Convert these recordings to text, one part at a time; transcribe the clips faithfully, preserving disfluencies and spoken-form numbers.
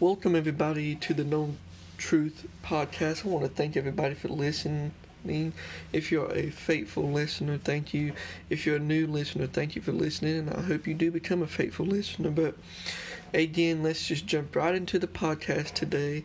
Welcome everybody to the Known Truth Podcast. I want to thank everybody for listening. If you're a faithful listener, thank you. If you're a new listener, thank you for listening, and I hope you do become a faithful listener. But again, let's just jump right into the podcast today.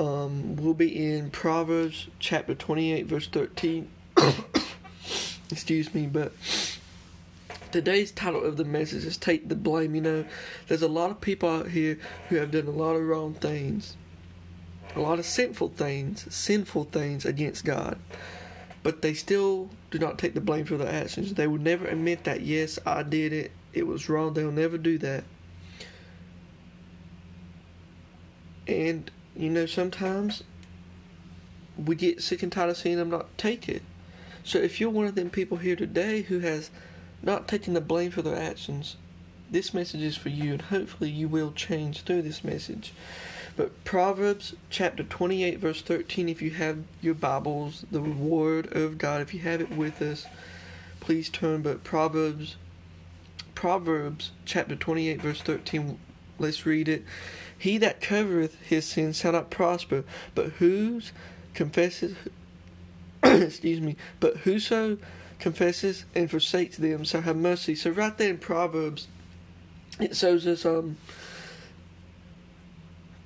Um, we'll be in Proverbs chapter twenty-eight, verse thirteen. Excuse me, but today's title of the message is Take the Blame. You know, there's a lot of people out here who have done a lot of wrong things, a lot of sinful things, sinful things against God, but they still do not take the blame for their actions. They will never admit that, yes, I did it, it was wrong. They'll never do that. And, you know, sometimes we get sick and tired of seeing them not take it. So if you're one of them people here today who has not taken the blame for their actions, this message is for you, and hopefully you will change through this message. But Proverbs chapter twenty-eight, verse thirteen, if you have your Bibles, the Word of God, if you have it with us, please turn. But Proverbs, Proverbs chapter twenty-eight, verse thirteen, let's read it. He that covereth his sins shall not prosper, but whose confesseth, excuse me, but whoso confesses and forsakes them shall have mercy. So right there in Proverbs, it shows us, um,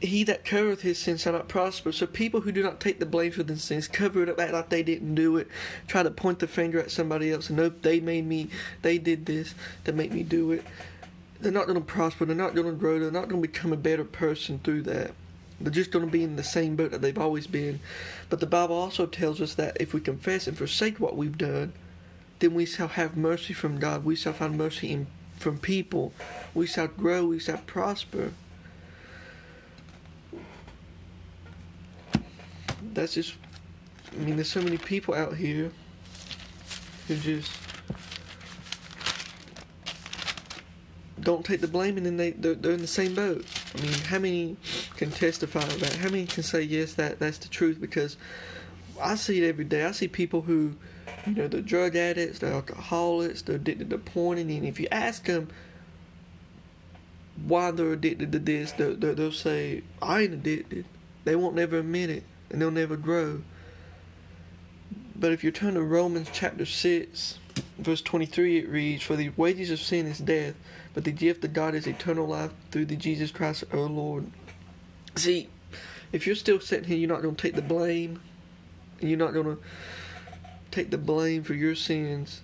he that covereth his sins shall not prosper. So people who do not take the blame for their sins, cover it up, act like they didn't do it, try to point the finger at somebody else, and nope, they made me, they did this, they make me do it. They're not going to prosper, they're not going to grow, they're not going to become a better person through that. They're just going to be in the same boat that they've always been. But the Bible also tells us that if we confess and forsake what we've done, then we shall have mercy from God. We shall find mercy in, from people. We shall grow, we shall prosper. That's just, I mean, there's so many people out here who just don't take the blame, and then they, they're, they're in the same boat. I mean, how many can testify to that? How many can say, yes, that, that's the truth? Because I see it every day. I see people who, you know, they're drug addicts, they're alcoholics, they're addicted to porn, and if you ask them why they're addicted to this, they're, they're, they'll say, I ain't addicted. They won't never admit it, and they'll never grow. But if you turn to Romans chapter six, verse twenty-three, it reads, for the wages of sin is death, but the gift of God is eternal life through the Jesus Christ our Lord. See, if you're still sitting here, you're not going to take the blame, and you're not going to take the blame for your sins.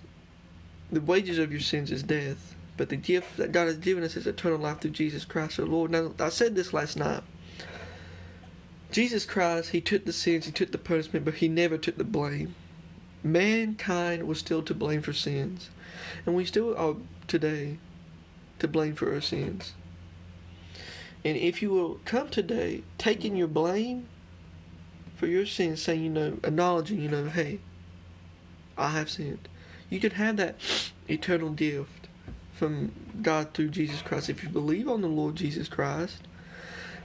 The wages of your sins is death, but the gift that God has given us is eternal life through Jesus Christ our Lord. Now, I said this last night. Jesus Christ, he took the sins, he took the punishment, but he never took the blame. Mankind was still to blame for sins, and we still are today to blame for our sins. And if you will come today taking your blame for your sins, saying, you know, acknowledging, you know, hey, I have sinned, you can have that eternal gift from God through Jesus Christ if you believe on the Lord Jesus Christ.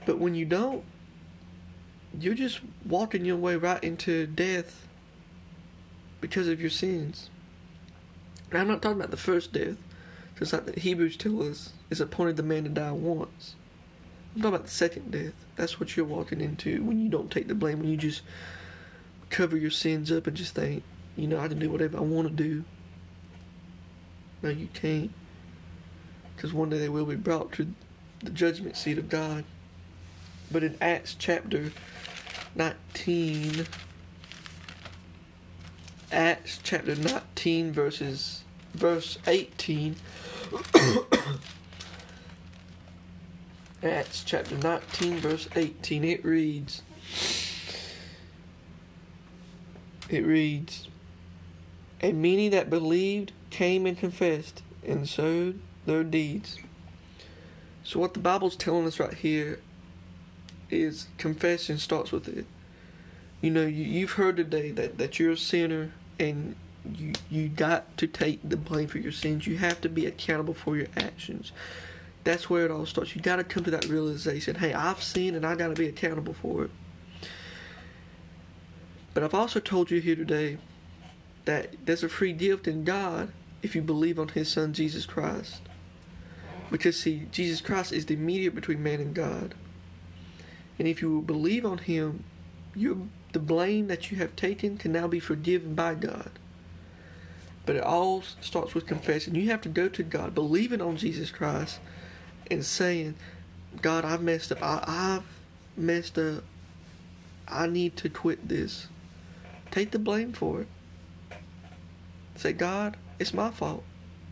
But when you don't, you're just walking your way right into death because of your sins. And I'm not talking about the first death, because like the Hebrews tell us, it's appointed the man to die once. I'm talking about the second death. That's what you're walking into when you don't take the blame, when you just cover your sins up and just think, you know, I can do whatever I want to do. No, you can't, because one day they will be brought to the judgment seat of God. But in Acts chapter nineteen, Acts chapter nineteen, verses, verse eighteen, Acts chapter nineteen, verse eighteen, it reads, it reads, and many that believed came and confessed and showed their deeds. So what the Bible's telling us right here is confession starts with it. You know, you, you've heard today that, that you're a sinner, and you you got to take the blame for your sins. You have to be accountable for your actions. That's where it all starts. You got to come to that realization, hey, I've sinned and I got to be accountable for it. But I've also told you here today that there's a free gift in God if you believe on his son Jesus Christ. Because see, Jesus Christ is the mediator between man and God. And if you will believe on him, you, the blame that you have taken can now be forgiven by God. But it all starts with confession. You have to go to God, believing on Jesus Christ, and saying, God, I've messed up. I, I've messed up. I need to quit this. Take the blame for it. Say, God, it's my fault.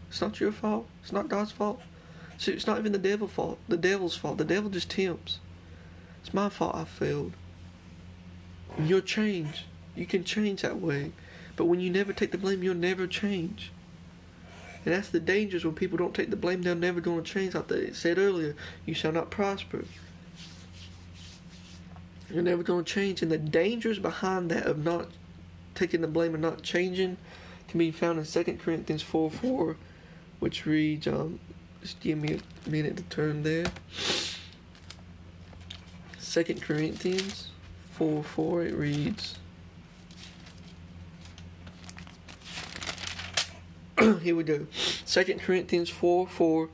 It's not your fault. It's not God's fault. See, it's not even the devil's fault. The devil's fault. The devil just tempts. It's my fault I failed. And you'll change. You can change that way. But when you never take the blame, you'll never change. And that's the dangers when people don't take the blame. They're never going to change. Like they said earlier, you shall not prosper. You're never going to change. And the dangers behind that of not taking the blame and not changing can be found in Second Corinthians four four, which reads, um, just give me a minute to turn there. Second Corinthians four four, it reads, here we go. Second Corinthians four four,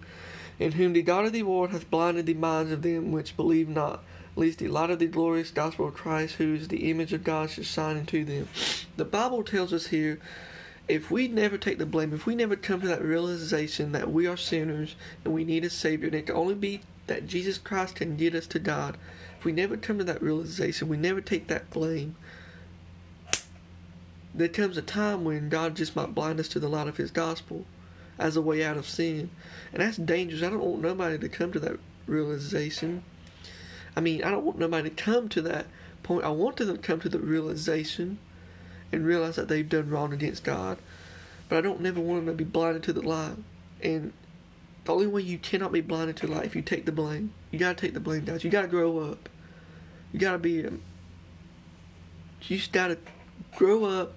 in whom the God of the world hath blinded the minds of them which believe not, lest the light of the glorious gospel of Christ, who is the image of God, should shine into them. The Bible tells us here, if we never take the blame, if we never come to that realization that we are sinners and we need a Savior, and it can only be that Jesus Christ can get us to God, if we never come to that realization, we never take that blame, there comes a time when God just might blind us to the light of his gospel as a way out of sin. And that's dangerous. I don't want nobody to come to that realization. I mean, I don't want nobody to come to that point. I want them to come to the realization and realize that they've done wrong against God. But I don't never want them to be blinded to the light. And the only way you cannot be blinded to the light, if you take the blame. You got to take the blame, guys. You got to grow up. You got to be... You just got to grow up,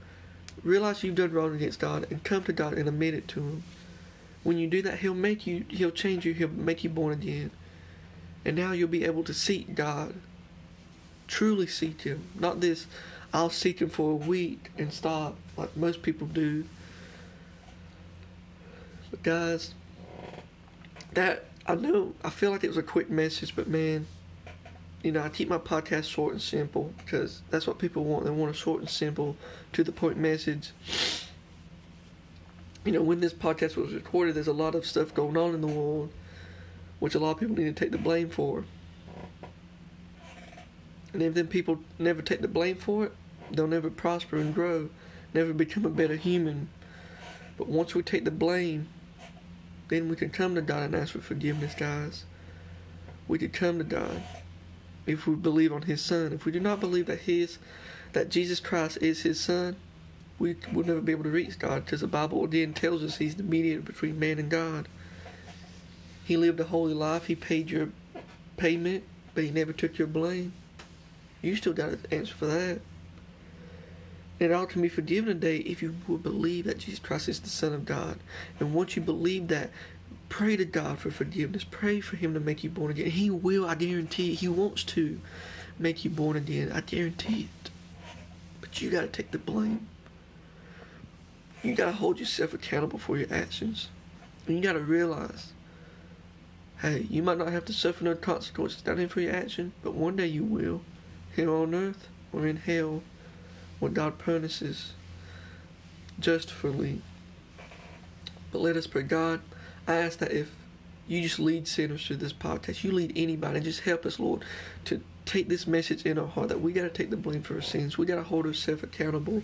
realize you've done wrong against God, and come to God and admit it to him. When you do that, he'll make you, he'll change you, he'll make you born again. And now you'll be able to seek God. Truly seek him. Not this, I'll seek him for a week and stop, like most people do. But guys, that, I know, I feel like it was a quick message, but man, you know, I keep my podcast short and simple because that's what people want. They want a short and simple, to-the-point message. You know, when this podcast was recorded, there's a lot of stuff going on in the world, which a lot of people need to take the blame for. And if then people never take the blame for it, they'll never prosper and grow, never become a better human. But once we take the blame, then we can come to God and ask for forgiveness, guys. We can come to God if we believe on his son. If we do not believe that his, that Jesus Christ is his son, we will never be able to reach God, because the Bible again tells us he's the mediator between man and God. He lived a holy life. He paid your payment, but he never took your blame. You still got to answer for that. And it all can be forgiven today if you will believe that Jesus Christ is the Son of God. And once you believe that, pray to God for forgiveness. Pray for him to make you born again. He will, I guarantee it. He wants to make you born again. I guarantee it. But you got to take the blame. You got to hold yourself accountable for your actions. And you got to realize, hey, you might not have to suffer no consequences down here for your action, but one day you will, here on earth or in hell, when God punishes justly. But let us pray. God, I ask that if you just lead sinners through this podcast, you lead anybody, just help us, Lord, to take this message in our heart that we got to take the blame for our sins. We got to hold ourselves accountable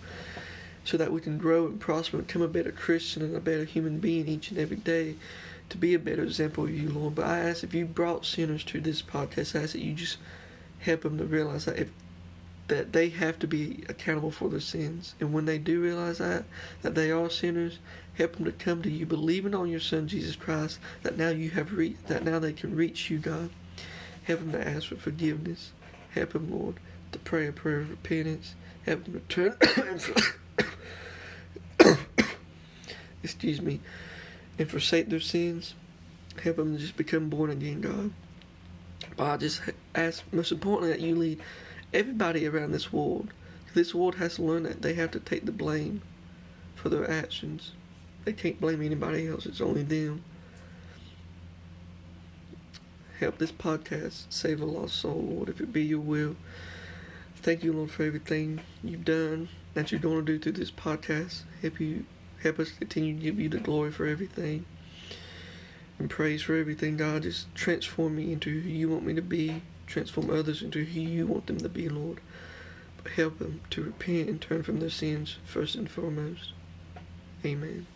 so that we can grow and prosper and become a better Christian and a better human being each and every day, to be a better example of you, Lord. But I ask, if you brought sinners to this podcast, I ask that you just help them to realize that if that they have to be accountable for their sins. And when they do realize that, that they are sinners, help them to come to you, believing on your son, Jesus Christ, that now you have re- that now they can reach you, God. Help them to ask for forgiveness. Help them, Lord, to pray a prayer of repentance. Help them to turn excuse me, and forsake their sins. Help them to just become born again, God. But I just ask, most importantly, that you lead everybody around this world. This world has to learn that they have to take the blame for their actions. They can't blame anybody else. It's only them. Help this podcast save a lost soul, Lord, if it be your will. Thank you, Lord, for everything you've done, that you're going to do through this podcast. Help you, help us continue to give you the glory for everything and praise for everything, God. Just transform me into who you want me to be. Transform others into who you want them to be, Lord. But help them to repent and turn from their sins first and foremost. Amen.